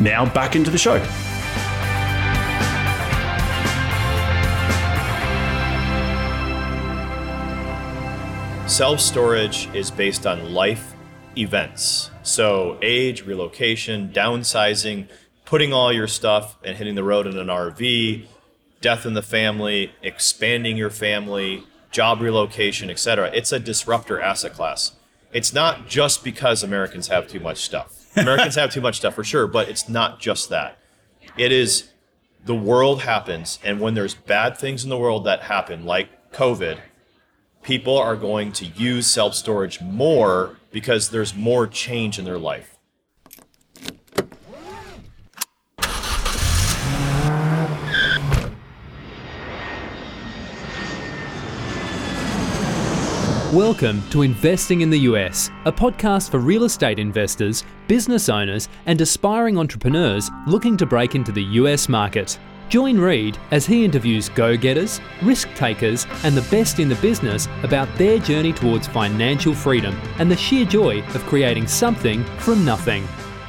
Now back into the show. Self-storage is based on life events. So age, relocation, downsizing, putting all your stuff and hitting the road in an RV, death in the family, expanding your family, job relocation, etc. It's a disruptor asset class. It's not just because Americans have too much stuff. Americans have too much stuff for sure, but it's not just that. It is the world happens, and when there's bad things in the world that happen, like COVID, people are going to use self-storage more because there's more change in their life. Welcome to Investing in the US, a podcast for real estate investors, business owners, and aspiring entrepreneurs looking to break into the US market. Join Reed as he interviews go-getters, risk-takers, and the best in the business about their journey towards financial freedom and the sheer joy of creating something from nothing.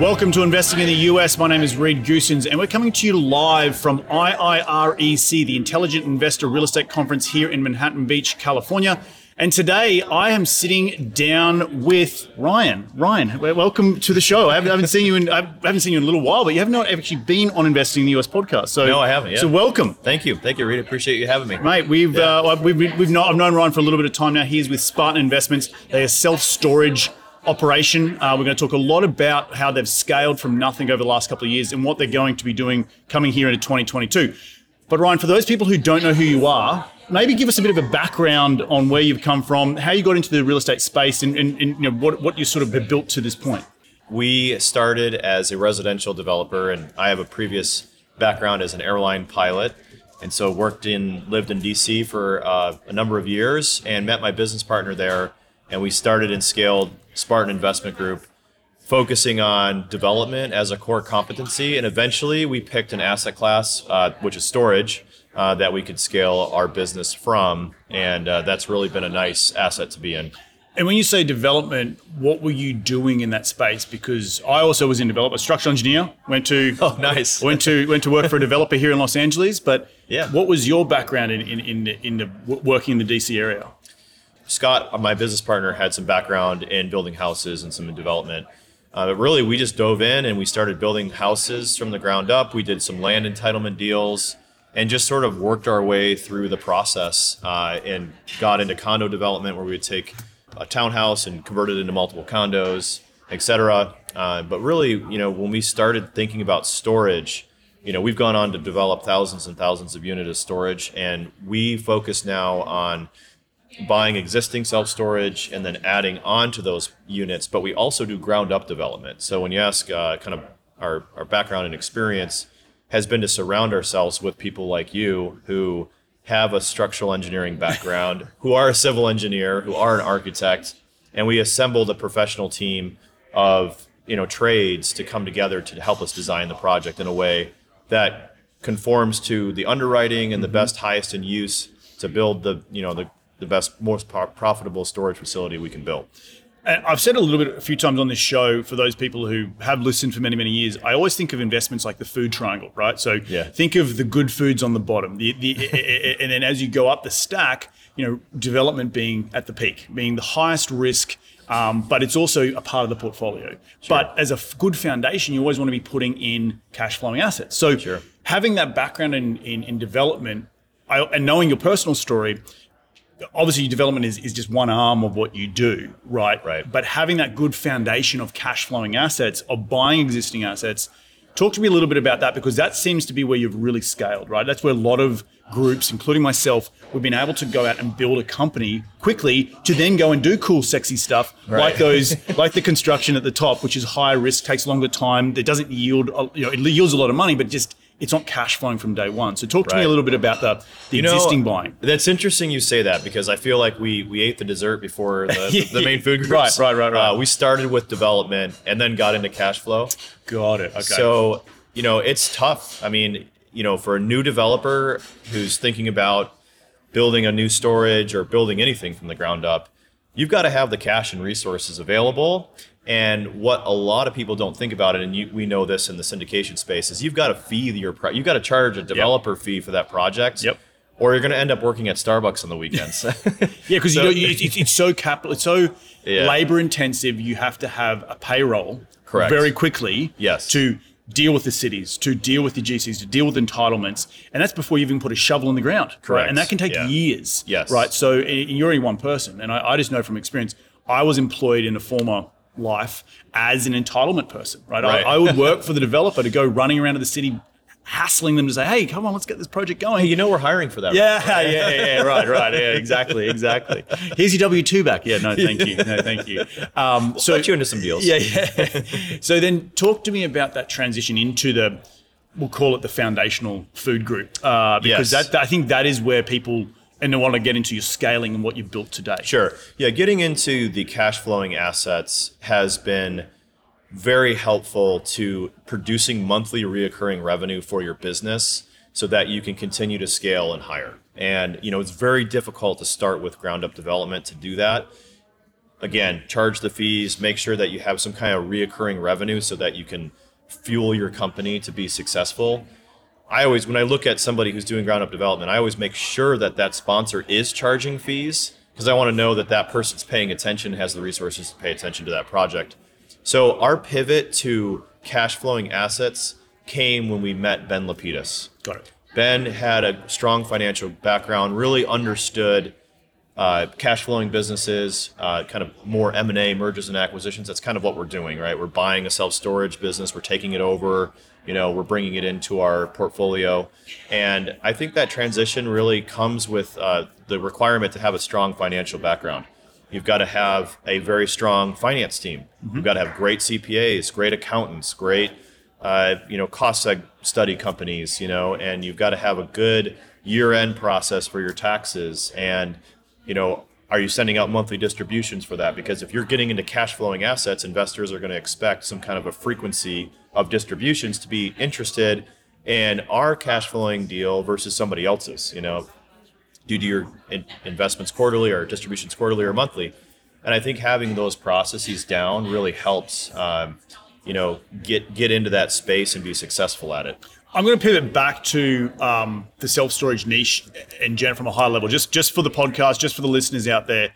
Welcome to Investing in the US. My name is Reed Goosens, and we're coming to you live from IIREC, the Intelligent Investor Real Estate Conference here in Manhattan Beach, California. And today I am sitting down with Ryan. Ryan, welcome to the show. I haven't seen you in a little while, but you have not actually been on Investing in the US podcast. So no, I haven't. Yeah. So welcome. Thank you, Reed. Appreciate you having me, mate. I've known Ryan for a little bit of time now. He is with Spartan Investments. They are self-storage operation. We're going to talk a lot about how they've scaled from nothing over the last couple of years and what they're going to be doing coming here into 2022. But Ryan, for those people who don't know who you are, maybe give us a bit of a background on where you've come from, how you got into the real estate space, and you know, what you sort of have built to this point. We started as a residential developer, and I have a previous background as an airline pilot. And so lived in DC for a number of years and met my business partner there. And we started and scaled Spartan Investment Group, focusing on development as a core competency. And eventually we picked an asset class, which is storage, that we could scale our business from. And that's really been a nice asset to be in. And when you say development, what were you doing in that space? Because I also was in development, structural engineer, went to work for a developer here in Los Angeles. But yeah, what was your background in working in the DC area? Scott, my business partner, had some background in building houses and some in development. But really, we just dove in and we started building houses from the ground up. We did some land entitlement deals and just sort of worked our way through the process and got into condo development, where we would take a townhouse and converted into multiple condos, et cetera. But really, you know, when we started thinking about storage, you know, we've gone on to develop thousands and thousands of units of storage, and we focus now on buying existing self-storage and then adding on to those units. But we also do ground-up development. So when you ask kind of our background and experience has been to surround ourselves with people like you who have a structural engineering background, who are a civil engineer, who are an architect, and we assembled a professional team of, you know, trades to come together to help us design the project in a way that conforms to the underwriting and the best, highest in use to build the, you know, the best, most profitable storage facility we can build. I've said a few times on this show, for those people who have listened for many, many years, I always think of investments like the food triangle, right? So Think of the good foods on the bottom, the and then as you go up the stack, you know, development being at the peak, being the highest risk, but it's also a part of the portfolio. Sure. But as a good foundation, you always want to be putting in cash flowing assets. So Having that background in development, and knowing your personal story, obviously development is just one arm of what you do, right? Right. But having that good foundation of cash flowing assets, of buying existing assets, talk to me a little bit about that, because that seems to be where you've really scaled, right? That's where a lot of groups, including myself, we've been able to go out and build a company quickly to then go and do cool, sexy stuff, right, like those, like the construction at the top, which is high risk, takes longer time, it doesn't yield, you know, it yields a lot of money, but just it's not cash flowing from day one. So talk to me a little bit about the existing buying. That's interesting you say that, because I feel like we ate the dessert before the main food groups. Right. We started with development and then got into cash flow. Got it. Okay. So, you know, it's tough. I mean, you know, for a new developer who's thinking about building a new storage or building anything from the ground up, you've got to have the cash and resources available. And what a lot of people don't think about it, and we know this in the syndication space, is you've got to you've got to charge a developer fee for that project, or you're going to end up working at Starbucks on the weekends. Because it's so labor intensive. You have to have a payroll very quickly to deal with the cities, to deal with the GCs, to deal with entitlements, and that's before you even put a shovel in the ground. Correct, right? And that can take years. Yes, right. So you're only one person, and I just know from experience, I was employed in a former life as an entitlement person, right? I would work for the developer to go running around to the city, hassling them to say, hey, come on, let's get this project going. Hey, you know, we're hiring for that. Right. Yeah, exactly. Here's your W-2 back. Yeah, no, thank you. So put you into some deals. Yeah. So then talk to me about that transition into the, we'll call it the foundational food group, because that I think that is where people, and I want to get into your scaling and what you've built today. Sure. Yeah, getting into the cash flowing assets has been very helpful to producing monthly recurring revenue for your business so that you can continue to scale and hire. And, you know, it's very difficult to start with ground up development to do that. Again, charge the fees, make sure that you have some kind of recurring revenue so that you can fuel your company to be successful. I always, when I look at somebody who's doing ground up development, I always make sure that that sponsor is charging fees, because I want to know that that person's paying attention, has the resources to pay attention to that project. So our pivot to cash flowing assets came when we met Ben Lapidus. Got it. Ben had a strong financial background, really understood cash flowing businesses, kind of more M&A, mergers and acquisitions. That's kind of what we're doing, right? We're buying a self-storage business, we're taking it over, you know, we're bringing it into our portfolio. And I think that transition really comes with the requirement to have a strong financial background. You've got to have a very strong finance team. Mm-hmm. You've got to have great CPAs, great accountants, great, cost study companies, you know, and you've got to have a good year-end process for your taxes. And, you know, are you sending out monthly distributions for that? Because if you're getting into cash flowing assets, investors are going to expect some kind of a frequency of distributions to be interested in our cash flowing deal versus somebody else's, you know, due to your investments quarterly or distributions quarterly or monthly. And I think having those processes down really helps, get into that space and be successful at it. I'm going to pivot back to the self-storage niche and Jen from a high level, just for the podcast, just for the listeners out there.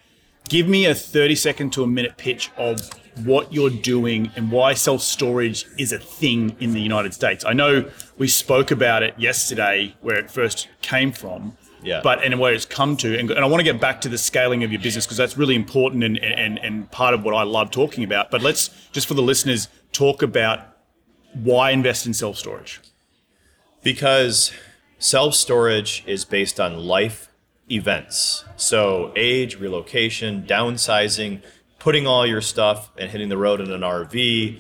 Give me a 30-second to a minute pitch of what you're doing and why self-storage is a thing in the United States. I know we spoke about it yesterday, where it first came from, Yeah. But and where it's come to, and I want to get back to the scaling of your business because that's really important and part of what I love talking about. But let's just for the listeners talk about why invest in self-storage. Because self-storage is based on life events. So age, relocation, downsizing, putting all your stuff and hitting the road in an RV,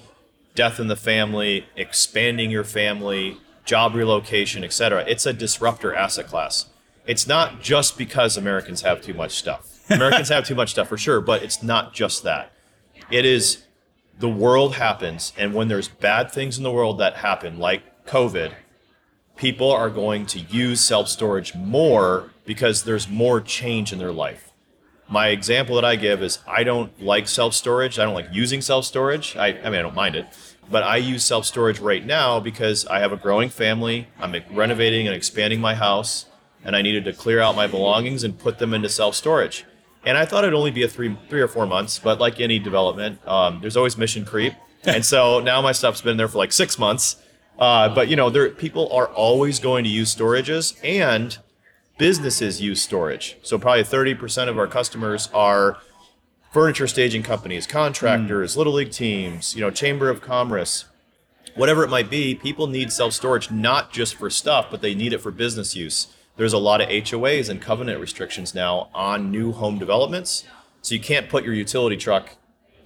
death in the family, expanding your family, job relocation, etc. It's a disruptor asset class. It's not just because Americans have too much stuff. Americans have too much stuff for sure, but it's not just that. It is the world happens, and when there's bad things in the world that happen, like COVID, people are going to use self-storage more because there's more change in their life. My example that I give is I don't like self-storage. I don't like using self-storage. I mean, I don't mind it, but I use self-storage right now because I have a growing family. I'm renovating and expanding my house. And I needed to clear out my belongings and put them into self-storage. And I thought it'd only be a three or four months, but like any development, there's always mission creep. And so now my stuff's been there for like 6 months. But you know, people are always going to use storages, and businesses use storage. So probably 30% of our customers are furniture staging companies, contractors, little league teams, you know, chamber of commerce, whatever it might be. People need self-storage not just for stuff, but they need it for business use. There's a lot of HOAs and covenant restrictions now on new home developments. So you can't put your utility truck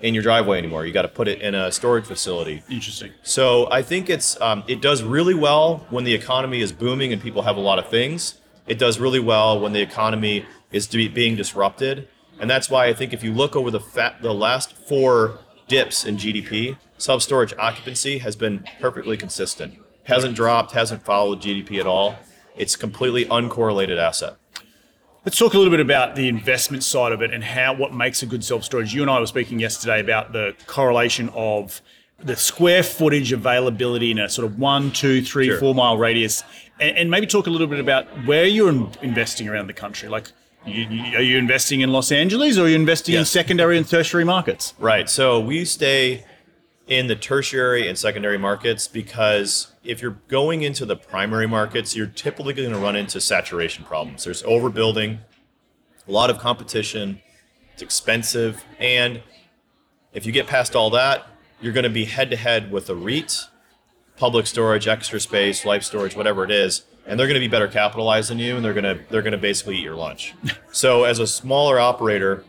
in your driveway anymore. You got to put it in a storage facility. Interesting. So I think it's it does really well when the economy is booming and people have a lot of things. It does really well when the economy is being disrupted. And that's why I think if you look over the last four dips in GDP, self-storage occupancy has been perfectly consistent. Hasn't dropped, hasn't followed GDP at all. It's a completely uncorrelated asset. Let's talk a little bit about the investment side of it and what makes a good self-storage. You and I were speaking yesterday about the correlation of the square footage availability in a sort of 1, 2, 3, sure, 4 mile radius, and maybe talk a little bit about where you're investing around the country. Like, are you investing in Los Angeles, or are you investing in secondary and tertiary markets? Right. So we stay in the tertiary and secondary markets because if you're going into the primary markets, you're typically going to run into saturation problems. There's overbuilding, a lot of competition, it's expensive. And if you get past all that, you're going to be head-to-head with a REIT, Public Storage, Extra Space, Life Storage, whatever it is, and they're going to be better capitalized than you, and they're going to basically eat your lunch. So as a smaller operator,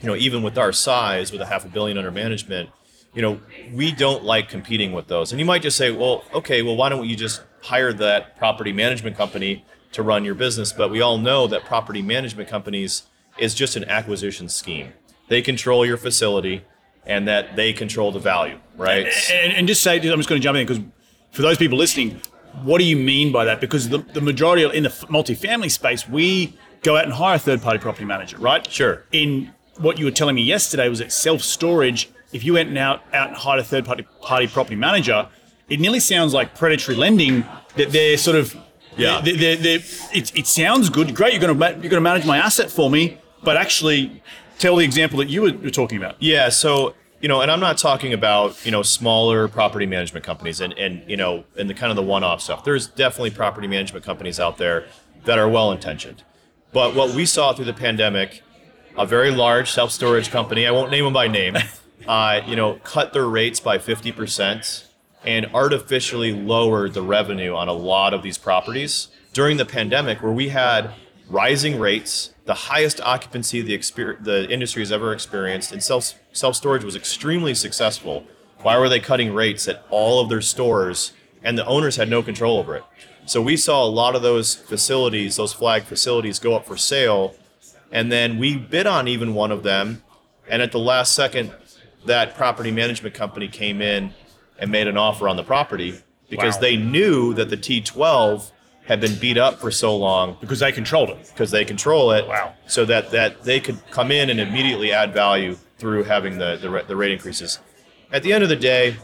you know, even with our size, with $500 million under management, you know, we don't like competing with those. And you might just say, well, why don't you just hire that property management company to run your business? But we all know that property management companies is just an acquisition scheme. They control your facility and that they control the value, right? And just say, I'm just going to jump in because for those people listening, what do you mean by that? Because the majority in the multifamily space, we go out and hire a third-party property manager, right? Sure. In what you were telling me yesterday was that self-storage, if you went out and hired a third-party property manager, it nearly sounds like predatory lending. That they're sort of, it sounds good, great. You're going to manage my asset for me, but actually, tell the example that you were talking about. Yeah. So you know, and I'm not talking about smaller property management companies and the kind of the one-off stuff. There's definitely property management companies out there that are well-intentioned, but what we saw through the pandemic, a very large self-storage company, I won't name them by name. Cut their rates by 50% and artificially lowered the revenue on a lot of these properties during the pandemic, where we had rising rates, the highest occupancy the industry has ever experienced, and self-storage was extremely successful. Why were they cutting rates at all of their stores? And the owners had no control over it. So we saw a lot of those facilities, those flag facilities, go up for sale, and then we bid on even one of them, and at the last second, that property management company came in and made an offer on the property because they knew that the T12 had been beat up for so long. Because they controlled it. Wow. So that they could come in and immediately add value through having the rate increases. At the end of the day,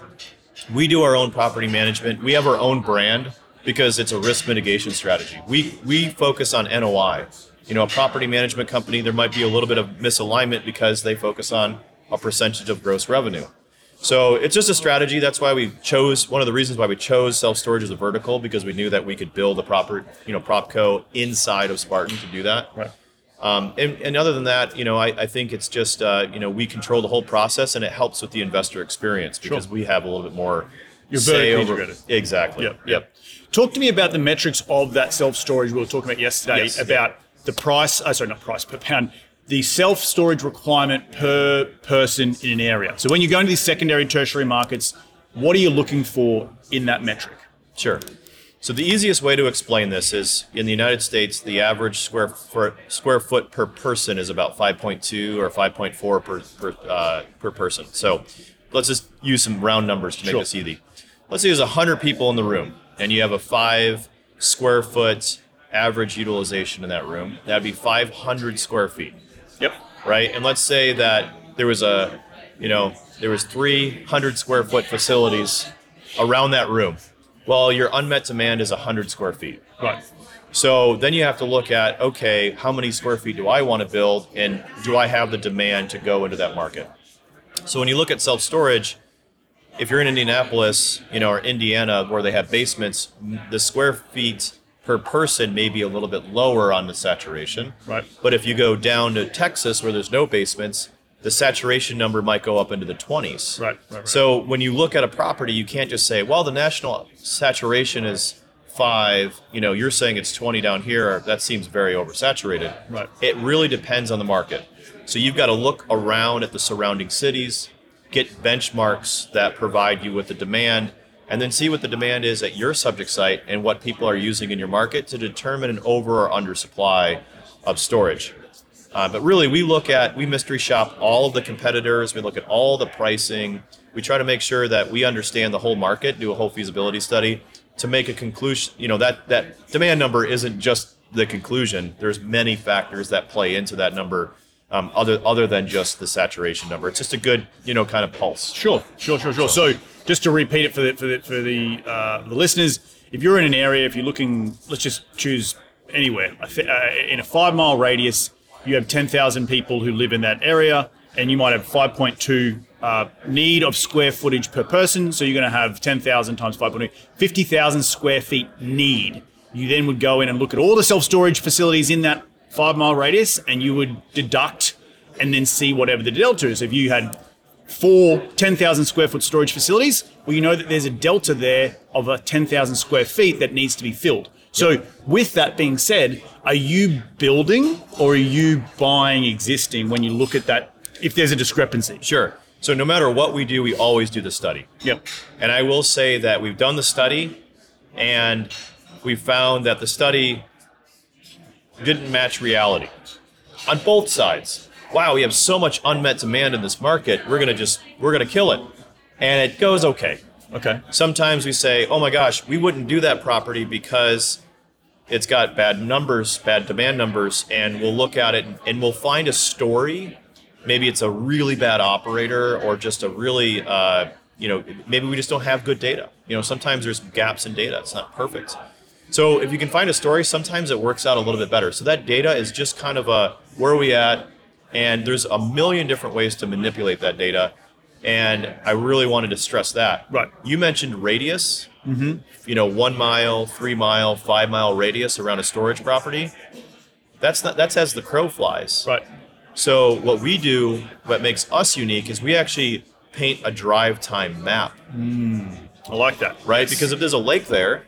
we do our own property management. We have our own brand because it's a risk mitigation strategy. We focus on NOI. You know, a property management company, there might be a little bit of misalignment because they focus on a percentage of gross revenue. So it's just a strategy. That's why we chose, one of the reasons why we chose self-storage as a vertical, because we knew that we could build a proper, PropCo inside of Spartan to do that. Right. And other than that, I think it's just, we control the whole process, and it helps with the investor experience because we have a little bit more say over. You're very integrated. Exactly. Yep. Talk to me about the metrics of that self-storage we were talking about yesterday the price, not price per pound, the self-storage requirement per person in an area. So when you go into these secondary and tertiary markets, what are you looking for in that metric? Sure. So the easiest way to explain this is in the United States, the average square foot per person is about 5.2 or 5.4 per person. So let's just use some round numbers to make this easy. Let's say there's 100 people in the room and you have a 5 square foot average utilization in that room. That'd be 500 square feet. Yep. Right. And let's say that there was 300 square foot facilities around that room. Well, your unmet demand is 100 square feet. Right. So then you have to look at, okay, how many square feet do I want to build, and do I have the demand to go into that market? So when you look at self-storage, if you're in Indianapolis, or Indiana where they have basements, the square feet per person may be a little bit lower on the saturation. Right. But if you go down to Texas where there's no basements, the saturation number might go up into the 20s. Right. So when you look at a property, you can't just say, well, the national saturation is 5. You're saying it's 20 down here. That seems very oversaturated. Right. It really depends on the market. So you've got to look around at the surrounding cities, get benchmarks that provide you with the demand, and then see what the demand is at your subject site and what people are using in your market to determine an over or under supply of storage. But really, we mystery shop all of the competitors. We look at all the pricing. We try to make sure that we understand the whole market, do a whole feasibility study to make a conclusion. That demand number isn't just the conclusion. There's many factors that play into that number, other than just the saturation number. It's just a good, kind of pulse. Sure. So just to repeat it for the listeners, if you're in an area, if you're looking, let's just choose anywhere in a 5 mile radius. You have 10,000 people who live in that area, and you might have 5.2 need of square footage per person. So you're going to have 10,000 times 5.2, 50,000 square feet need. You then would go in and look at all the self-storage facilities in that 5 mile radius, and you would deduct and then see whatever the delta is. If you had 4 10,000 square foot storage facilities, well, you know that there's a delta there of a 10,000 square feet that needs to be filled. So with that being said, are you building or are you buying existing when you look at that, if there's a discrepancy? Sure. So no matter what we do, we always do the study. Yep. And I will say that we've done the study and we found that the study didn't match reality on both sides. Wow, we have so much unmet demand in this market. We're going to kill it. And it goes okay. Okay. Sometimes we say, oh my gosh, we wouldn't do that property because it's got bad demand numbers, and we'll look at it and we'll find a story. Maybe it's a really bad operator or just a really, maybe we just don't have good data. Sometimes there's gaps in data. It's not perfect. So if you can find a story, sometimes it works out a little bit better. So that data is just kind of where are we at? And there's a million different ways to manipulate that data. And I really wanted to stress that. Right. You mentioned radius, 1 mile, 3 mile, 5 mile radius around a storage property. That's as the crow flies. Right. So what we do, what makes us unique is we actually paint a drive time map. I like that. Right. Yes. Because if there's a lake there,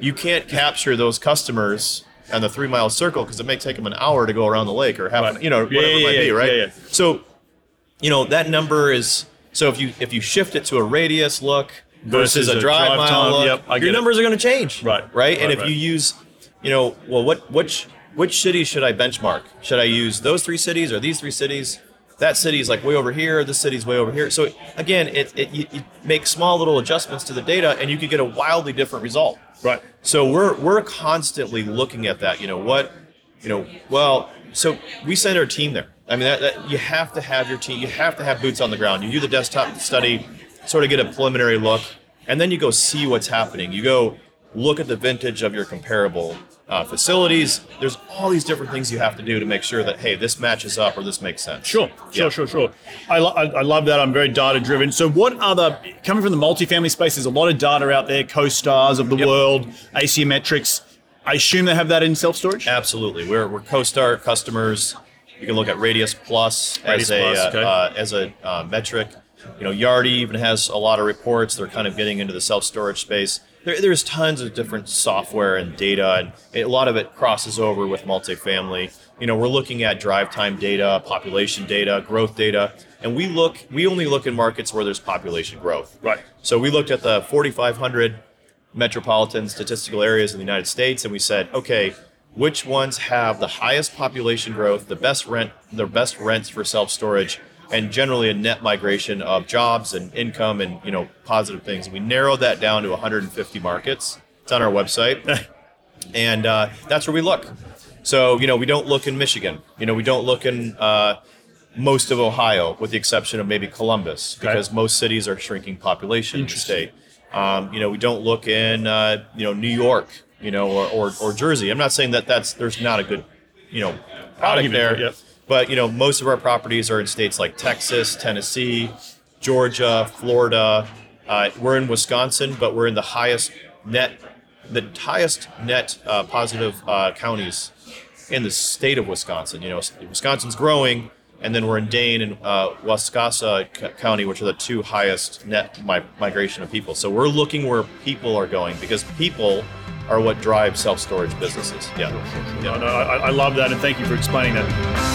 you can't capture those customers on the 3 mile circle because it may take them an hour to go around the lake or half, whatever it might be. Right. Yeah. So, that number is, so if you shift it to a radius look versus a drive mile time, look, your numbers are going to change. Right. And if you use, which city should I benchmark? Should I use those 3 cities or these 3 cities? That city is like way over here. This city's way over here. So again, you make small little adjustments to the data, and you could get a wildly different result. Right. So we're constantly looking at that. So we send our team there. I mean, that you have to have your team. You have to have boots on the ground. You do the desktop study, sort of get a preliminary look, and then you go see what's happening. You go look at the vintage of your comparable. facilities. There's all these different things you have to do to make sure that, hey, this matches up or this makes sense. Sure. I love that. I'm very data-driven. So what other, coming from the multifamily space, there's a lot of data out there, CoStars of the world, Aciometrics. I assume they have that in self-storage? Absolutely. We're CoStar customers. You can look at Radius Plus as a metric. You know, Yardi even has a lot of reports. They're kind of getting into the self-storage space. There's tons of different software and data, and a lot of it crosses over with multifamily. You know, we're looking at drive time data, population data, growth data, and we only look in markets where there's population growth. Right. So we looked at the 4,500 metropolitan statistical areas in the United States, and we said, okay, which ones have the highest population growth, the best rents for self-storage, and generally a net migration of jobs and income and, you know, positive things. And we narrowed that down to 150 markets. It's on our website. And that's where we look. So, you know, we don't look in Michigan. You know, we don't look in most of Ohio, with the exception of maybe Columbus, because most cities are shrinking population in the state. You know, we don't look in, you know, New York, you know, or Jersey. I'm not saying that there's not a good, you know, product there. Yep. But, you know, most of our properties are in states like Texas, Tennessee, Georgia, Florida. We're in Wisconsin, but we're in the highest net positive counties in the state of Wisconsin. You know, Wisconsin's growing, and then we're in Dane and Wascasa County, which are the two highest net migration of people. So we're looking where people are going, because people are what drive self-storage businesses. Yeah. No, I love that, and thank you for explaining that.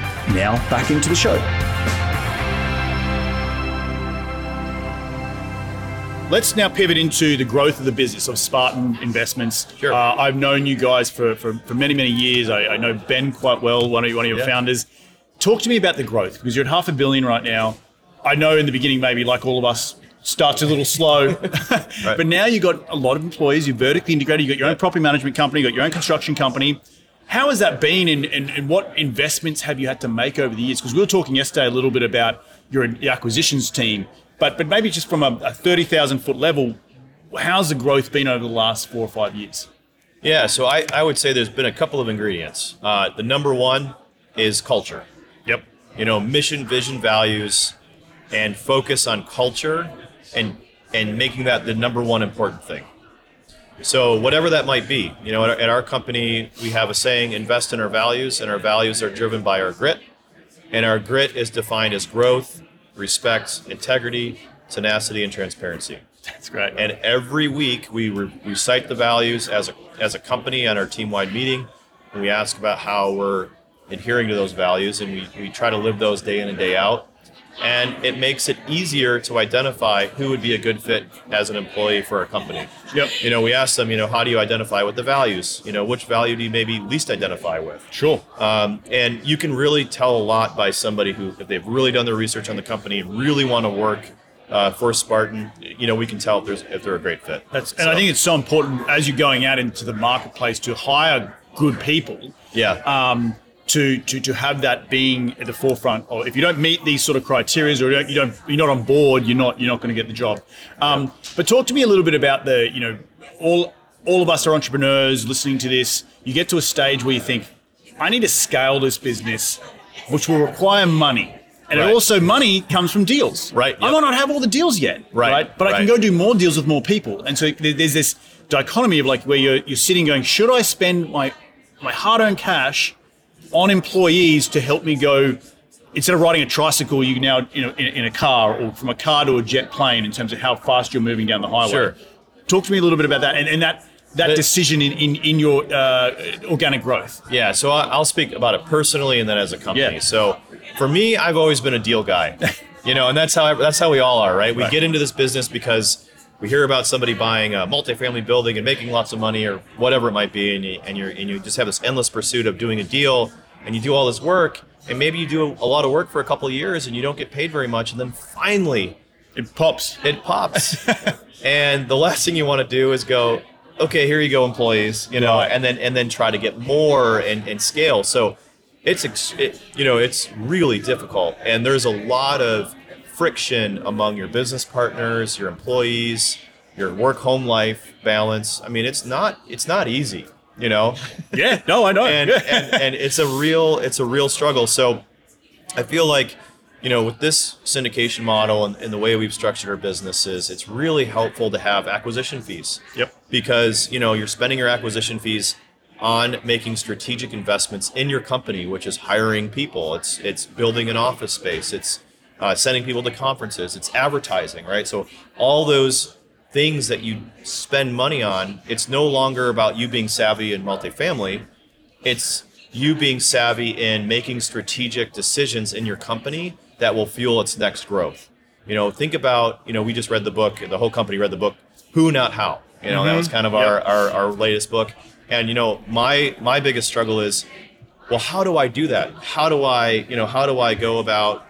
Now back into the show. Let's now pivot into the growth of the business of Spartan Investments. Sure. I've known you guys for many, many years. I know Ben quite well, one of your founders. Talk to me about the growth, because you're at $500 million right now. I know in the beginning, maybe like all of us, starts a little slow, but now you've got a lot of employees, you're vertically integrated, you've got your own property management company, you've got your own construction company. How has that been, and what investments have you had to make over the years? Because we were talking yesterday a little bit about your acquisitions team. But maybe just from a 30,000-foot level, how's the growth been over the last 4 or 5 years? Yeah, so I would say there's been a couple of ingredients. The number one is culture. Yep. You know, mission, vision, values, and focus on culture and making that the number one important thing. So whatever that might be, you know, at our company, we have a saying, invest in our values, and our values are driven by our grit. And our grit is defined as growth, respect, integrity, tenacity, and transparency. That's great. And every week we recite the values as a company on our team-wide meeting, and we ask about how we're adhering to those values, and we try to live those day in and day out. And it makes it easier to identify who would be a good fit as an employee for our company. Yep. You know, we ask them, you know, how do you identify with the values? You know, which value do you maybe least identify with? Sure. And you can really tell a lot by somebody who, if they've really done their research on the company, really want to work for Spartan. You know, we can tell if they're a great fit. I think it's so important as you're going out into the marketplace to hire good people. Yeah. To have that being at the forefront, or if you don't meet these sort of criteria, or you're not on board, you're not going to get the job. But talk to me a little bit about the, you know, all of us are entrepreneurs listening to this. You get to a stage where you think, I need to scale this business, which will require money, and also money comes from deals. Right. Yep. I might not have all the deals yet. Right? But I can go do more deals with more people, and so there's this dichotomy of like where you're sitting going, should I spend my hard-earned cash on employees to help me go, instead of riding a tricycle, you now, you know, in a car, or from a car to a jet plane in terms of how fast you're moving down the highway. Sure. Talk to me a little bit about that and that decision in your organic growth. Yeah, so I'll speak about it personally and then as a company. Yeah. So for me, I've always been a deal guy, you know, and that's how we all are, right? We get into this business because we hear about somebody buying a multifamily building and making lots of money or whatever it might be, and you just have this endless pursuit of doing a deal, and you do all this work, and maybe you do a lot of work for a couple of years and you don't get paid very much, and then finally it pops and the last thing you want to do is go, okay, here you go, employees, right. and then try to get more and scale. So it's really difficult, and there's a lot of friction among your business partners, your employees, your work-home life balance. I mean, it's not easy, Yeah, no, I know. and it's a real struggle. So I feel like, with this syndication model and the way we've structured our businesses, it's really helpful to have acquisition fees. Yep. Because, you're spending your acquisition fees on making strategic investments in your company, which is hiring people. It's building an office space. It's sending people to conferences. It's advertising, right? So all those things that you spend money on, it's no longer about you being savvy in multifamily. It's you being savvy in making strategic decisions in your company that will fuel its next growth. Think about, we just read the book, the whole company read the book, Who Not How. Mm-hmm. That was kind of our latest book. And, my biggest struggle is, well, how do I do that? How do I go about,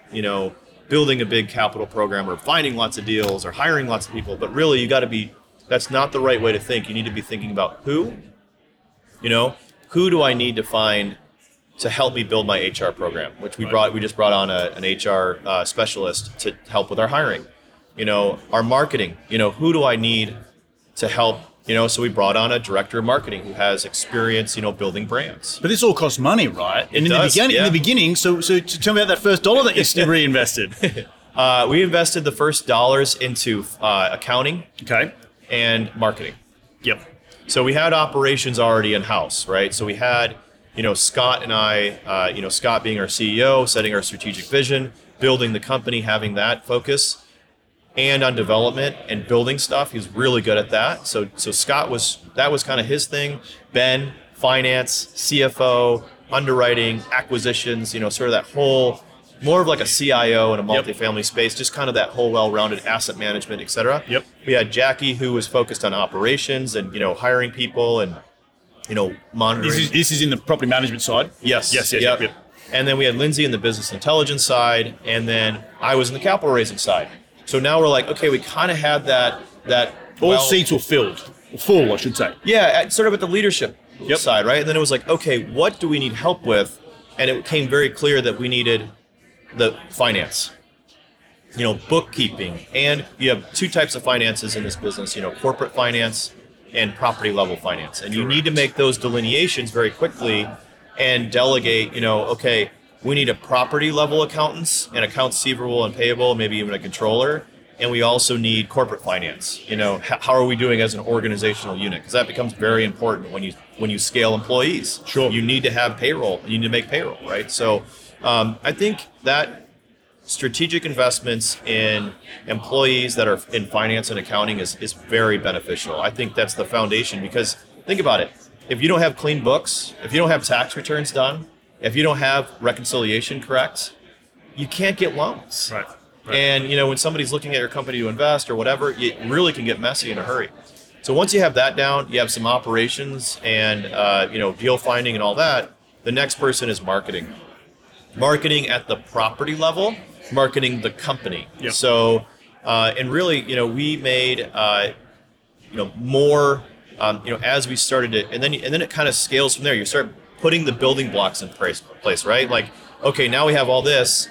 building a big capital program or finding lots of deals or hiring lots of people? But really, that's not the right way to think. You need to be thinking about who do I need to find to help me build my HR program, which we just brought on an HR specialist to help with our hiring, our marketing, who do I need to help, so we brought on a director of marketing who has experience, building brands. But this all costs money, right? And in the beginning, so tell me about that first dollar that you reinvested. We invested the first dollars into accounting, okay, and marketing. Yep. So we had operations already in-house, right? So we had, Scott and I, Scott being our CEO, setting our strategic vision, building the company, having that focus, and on development and building stuff. He's really good at that. So Scott that was kind of his thing. Ben, finance, CFO, underwriting, acquisitions, sort of that whole, more of like a CIO in a multifamily space, just kind of that whole well-rounded asset management, et cetera. Yep. We had Jackie, who was focused on operations and, hiring people and, monitoring. This is in the property management side? Yes. And then we had Lindsay in the business intelligence side, and then I was in the capital raising side. So now we're like, okay, we kind of had that. All seats were full, I should say. Yeah, sort of at the leadership side, right? And then it was like, okay, what do we need help with? And it became very clear that we needed the finance, bookkeeping. And you have two types of finances in this business, corporate finance and property level finance. And you need to make those delineations very quickly and delegate, okay, we need a property level accountants and accounts receivable and payable, maybe even a controller. And we also need corporate finance. How are we doing as an organizational unit? Because that becomes very important when you scale employees. Sure. You need to have payroll. You need to make payroll, right? So I think that strategic investments in employees that are in finance and accounting is very beneficial. I think that's the foundation, because think about it. If you don't have clean books, if you don't have tax returns done, if you don't have reconciliation correct, you can't get loans. Right. And when somebody's looking at your company to invest or whatever, it really can get messy in a hurry. So once you have that down, you have some operations and deal finding and all that. The next person is marketing. Marketing at the property level, marketing the company. Yep. So, and really, we made, more, as we started it, and then it kind of scales from there. You start putting the building blocks in place, right? Like, okay, now we have all this.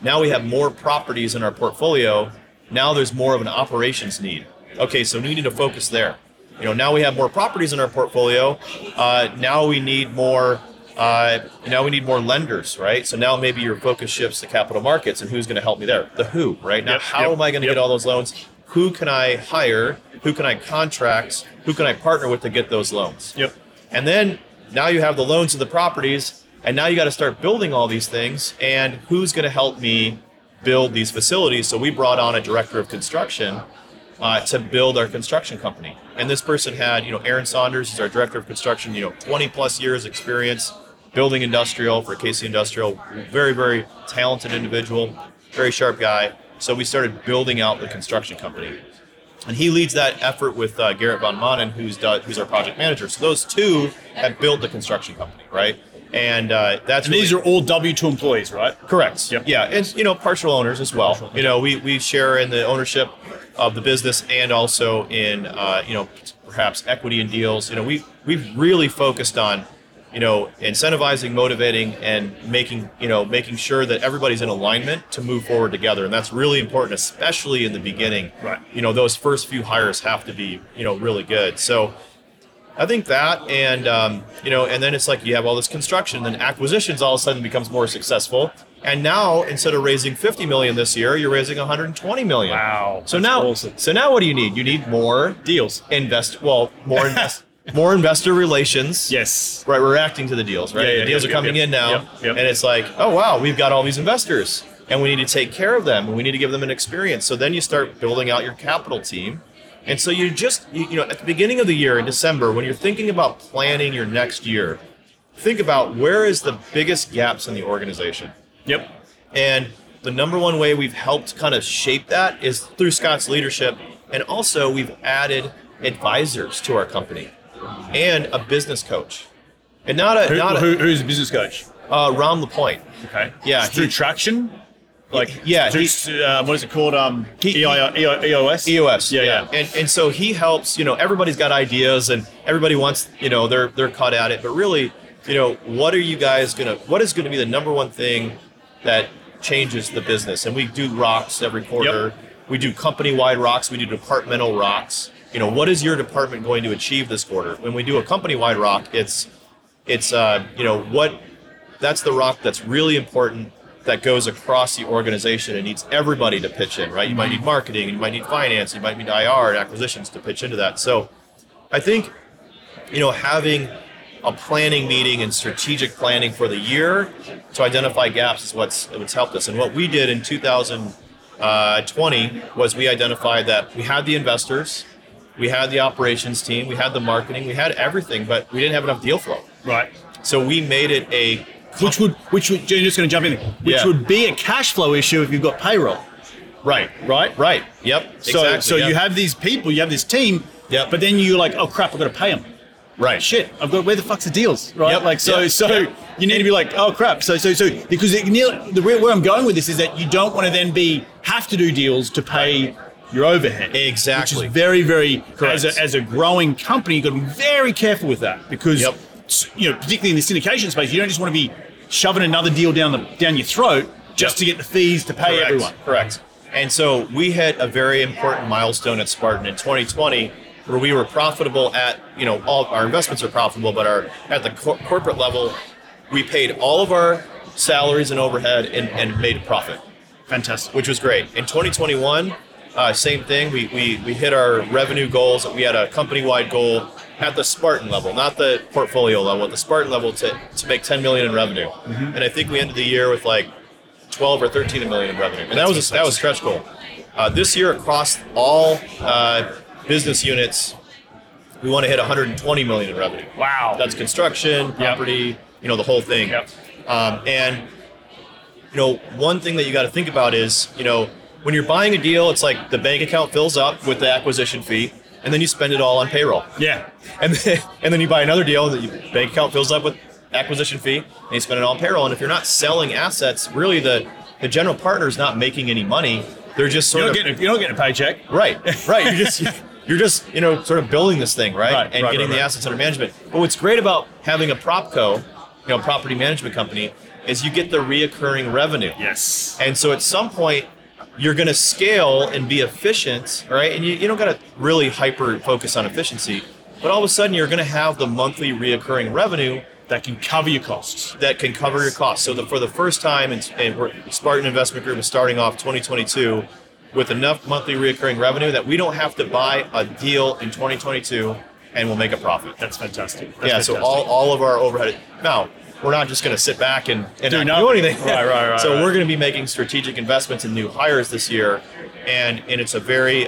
Now we have more properties in our portfolio. Now there's more of an operations need. Okay, so we need to focus there. Now we have more properties in our portfolio. Now we need more lenders, right? So now maybe your focus shifts to capital markets and who's going to help me there? The who, right? Now, how am I going to get all those loans? Who can I hire? Who can I contract? Who can I partner with to get those loans? Yep. And then now you have the loans and the properties, and now you got to start building all these things, and who's going to help me build these facilities? So we brought on a director of construction to build our construction company. And this person had, Aaron Saunders is our director of construction, 20 plus years experience building industrial for Casey Industrial, very, very talented individual, very sharp guy. So we started building out the construction company. And he leads that effort with Garrett von Manen, who's our project manager. So those two have built the construction company, right? And these are all W-2 employees, right? Correct. Yep. Yeah, and partial owners as well. Partial. We share in the ownership of the business and also in perhaps equity in deals. We've really focused on incentivizing, motivating, and making sure that everybody's in alignment to move forward together, and that's really important, especially in the beginning. Right. Those first few hires have to be really good. So. I think that, and and then it's like you have all this construction, then acquisitions all of a sudden becomes more successful. And now instead of raising $50 million this year, you're raising $120 million. Wow! So now what do you need? You need more deals. More investor relations. Yes. Right. We're reacting to the deals. Right. Yeah, the deals are coming in now, and it's like, oh wow, we've got all these investors, and we need to take care of them, and we need to give them an experience. So then you start building out your capital team. And so you just, at the beginning of the year in December, when you're thinking about planning your next year, think about where is the biggest gaps in the organization. Yep. And the number one way we've helped kind of shape that is through Scott's leadership. And also we've added advisors to our company and a business coach. And who's the business coach? Ron Lapointe. Okay. Yeah. Through Traction? What is it called? EOS? EOS. Yeah. And so he helps, everybody's got ideas and everybody wants, they're caught at it. But really, what is going to be the number one thing that changes the business? And we do rocks every quarter. Yep. We do company-wide rocks. We do departmental rocks. What is your department going to achieve this quarter? When we do a company-wide rock, that's the rock that's really important. That goes across the organization and needs everybody to pitch in, right? You might need marketing, you might need finance, you might need IR and acquisitions to pitch into that. So I think, having a planning meeting and strategic planning for the year to identify gaps is what's helped us. And what we did in 2020 was we identified that we had the investors, we had the operations team, we had the marketing, we had everything, but we didn't have enough deal flow. Right. So we made it a... Which would just going to jump in. Would be a cash flow issue if you've got payroll. Right. Yep. So, exactly. You have these people, you have this team. Yep. But then you're like, oh crap, I've got to pay them. Right. Shit, where the fuck's the deals? Right. Yep. You need to be like, oh crap. So because where I'm going with this is that you don't want to then have to do deals to pay your overhead. Exactly. Which is very, very correct. As a growing company, you've got to be very careful with that because. Yep. Particularly in the syndication space, you don't just want to be shoving another deal down your throat just to get the fees to pay everyone. Correct. And so we hit a very important milestone at Spartan in 2020, where we were profitable at all our investments are profitable, but at the corporate level, we paid all of our salaries and overhead and made a profit. Fantastic. Which was great. In 2021, same thing. We hit our revenue goals. We had a company-wide goal at the Spartan level, not the portfolio level, at the Spartan level to make $10 million in revenue. Mm-hmm. And I think we ended the year with like 12 or 13 million in revenue. And that was a stretch goal. This year across all business units, we want to hit 120 million in revenue. Wow. That's construction, property, the whole thing. Yep. One thing that you got to think about is, when you're buying a deal, it's like the bank account fills up with the acquisition fee. And then you spend it all on payroll. Yeah. And then you buy another deal, the bank account fills up with acquisition fee, and you spend it all on payroll. And if you're not selling assets, really the general partner is not making any money. They're just you're not getting a paycheck. Right. You're just sort of building this thing, right? And getting the assets under management. But what's great about having a PropCo, property management company, is you get the reoccurring revenue. Yes. And so at some point, you're going to scale and be efficient, right? And you don't got to really hyper focus on efficiency, but all of a sudden you're going to have the monthly reoccurring revenue that can cover your costs. So for the first time, and Spartan Investment Group is starting off 2022 with enough monthly reoccurring revenue that we don't have to buy a deal in 2022 and we'll make a profit. That's fantastic. So all of our overhead. Now, we're not just going to sit back and not do anything. Right. So we're going to be making strategic investments in new hires this year. And it's a very,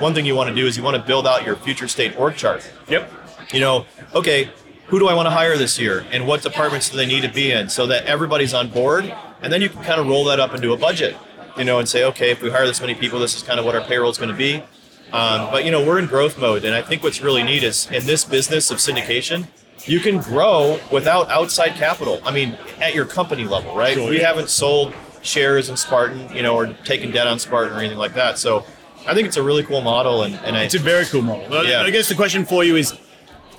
one thing you want to do is you want to build out your future state org chart. Yep. Okay, who do I want to hire this year? And what departments do they need to be in so that everybody's on board? And then you can kind of roll that up into a budget, and say, okay, if we hire this many people, this is kind of what our payroll is going to be. But, you know, we're in growth mode. And I think what's really neat is in this business of syndication, you can grow without outside capital. I mean, at your company level, right? Sure. We haven't sold shares in Spartan, you know, or taken debt on Spartan or anything like that. So I think it's a really cool model. And it's a very cool model. Yeah. I guess the question for you is,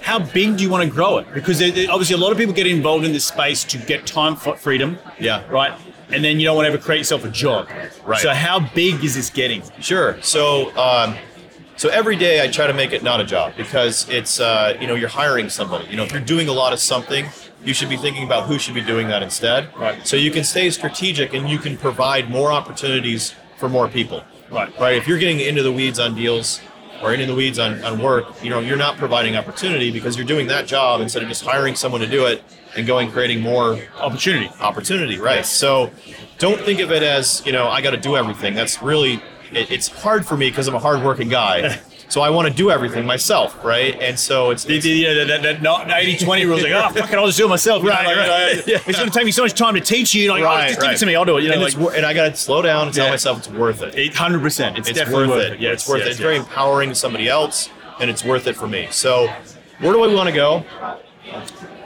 how big do you want to grow it? Because obviously a lot of people get involved in this space to get time for freedom. Yeah. Right. And then you don't want to ever create yourself a job. Right. So how big is this getting? Sure. So, so every day I try to make it not a job, because it's, you know, you're hiring somebody. You know, if you're doing a lot of something, you should be thinking about who should be doing that instead. Right. So you can stay strategic and you can provide more opportunities for more people. Right. Right. If you're getting into the weeds on deals or into the weeds on work, you know, you're not providing opportunity because you're doing that job instead of just hiring someone to do it and going creating more opportunity. Opportunity. Right. Yes. So don't think of it as, you know, I got to do everything. That's really... It's hard for me because I'm a hardworking guy, so I want to do everything myself, right? And so it's you know, that 80-20 rule's like, oh, fuck it, I'll just do it myself. Right, you know, like, right. Yeah. It's going to take me so much time to teach you. Like, right, oh, just give it to me, I'll do it. You know, and, like, and I got to slow down and tell myself it's worth it. 100%. It's definitely worth it. Yeah, it's worth it. It's very empowering to somebody else, and it's worth it for me. So where do we want to go?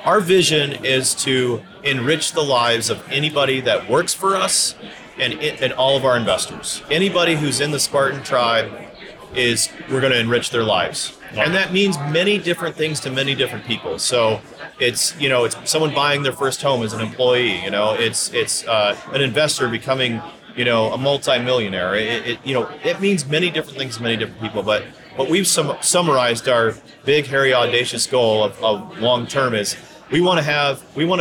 Our vision is to enrich the lives of anybody that works for us and all of our investors. Anybody who's in the Spartan tribe we're going to enrich their lives. And that means many different things to many different people. So it's, you know, it's someone buying their first home as an employee, you know, it's an investor becoming, you know, a multimillionaire. You know, it means many different things to many different people, but we've summarized our big, hairy, audacious goal of long-term is we want to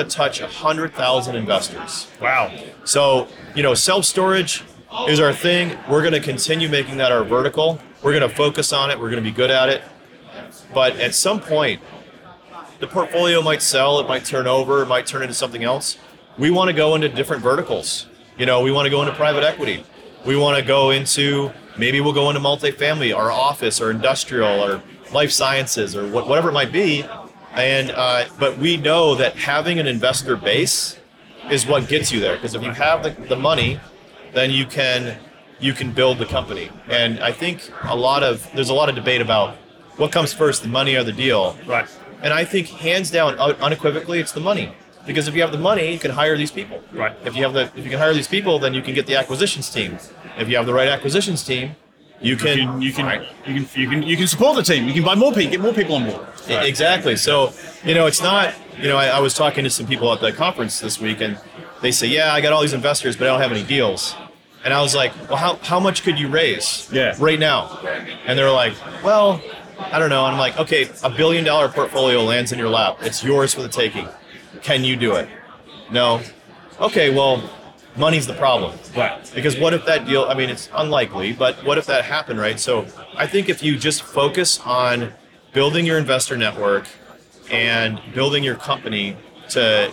touch 100,000 investors. Wow. So, you know, self-storage is our thing. We're going to continue making that our vertical. We're going to focus on it. We're going to be good at it. But at some point, the portfolio might sell. It might turn over. It might turn into something else. We want to go into different verticals. You know, we want to go into private equity. We want to go into, maybe we'll go into multifamily or office or industrial or life sciences or whatever it might be. And but we know that having an investor base is what gets you there, because if you have the money, then you can build the company. And I think there's a lot of debate about what comes first, the money or the deal. Right. And I think hands down, unequivocally, it's the money, because if you have the money, you can hire these people. Right. If you can hire these people, then you can get the acquisitions team. If you have the right acquisitions team, you can support the team. You can buy more people, get more people on board. Right. Exactly. So, you know, it's not, you know, I was talking to some people at the conference this week, and they say, yeah, I got all these investors, but I don't have any deals. And I was like, well, how much could you raise right now? And they're like, well, I don't know. And I'm like, okay, $1 billion portfolio lands in your lap. It's yours for the taking. Can you do it? No. Okay, well, money's the problem. Right. Because what if that deal, I mean, it's unlikely, but what if that happened, right? So I think if you just focus on building your investor network and building your company to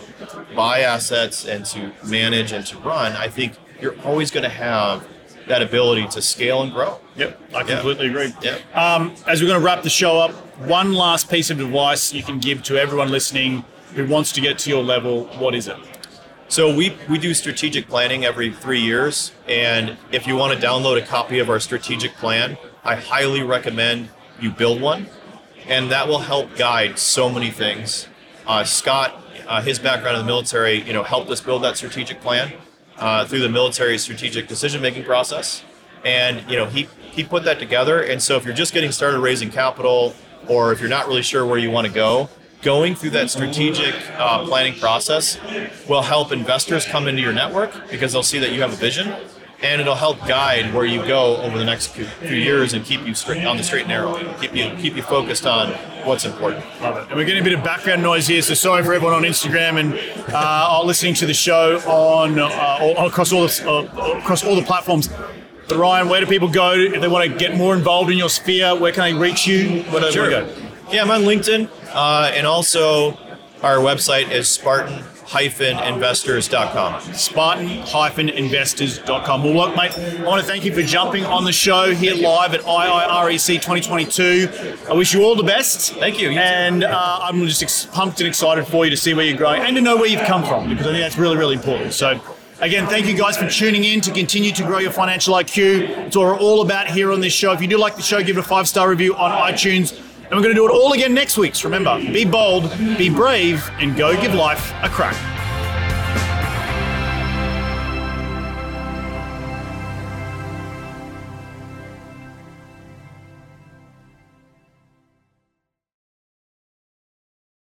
buy assets and to manage and to run, I think you're always going to have that ability to scale and grow. Yep, I completely agree. Yep. As we're going to wrap the show up, one last piece of advice you can give to everyone listening who wants to get to your level, what is it? So we do strategic planning every 3 years, and if you want to download a copy of our strategic plan, I highly recommend you build one, and that will help guide so many things. Scott, his background in the military, you know, helped us build that strategic plan through the military strategic decision-making process, and you know he put that together. And so if you're just getting started raising capital, or if you're not really sure where you want to go, going through that strategic planning process will help investors come into your network because they'll see that you have a vision, and it'll help guide where you go over the next few years and keep you straight on the straight and narrow, keep you focused on what's important. Love it. And we're getting a bit of background noise here, so sorry for everyone on Instagram and listening to the show on across all the platforms. But Ryan, where do people go if they want to get more involved in your sphere? Where can they reach you? Where do they go? Yeah, I'm on LinkedIn, and also our website is spartan-investors.com. Spartan-investors.com. Well, look, mate, I want to thank you for jumping on the show here live at IIREC 2022. I wish you all the best. Thank you. And I'm just pumped and excited for you to see where you're growing and to know where you've come from, because I think that's really, really important. So Again, thank you guys for tuning in to continue to grow your financial IQ. It's what we're all about here on this show. If you do like the show, give it a 5-star review on iTunes. And we're going to do it all again next week. So remember, be bold, be brave, and go give life a crack.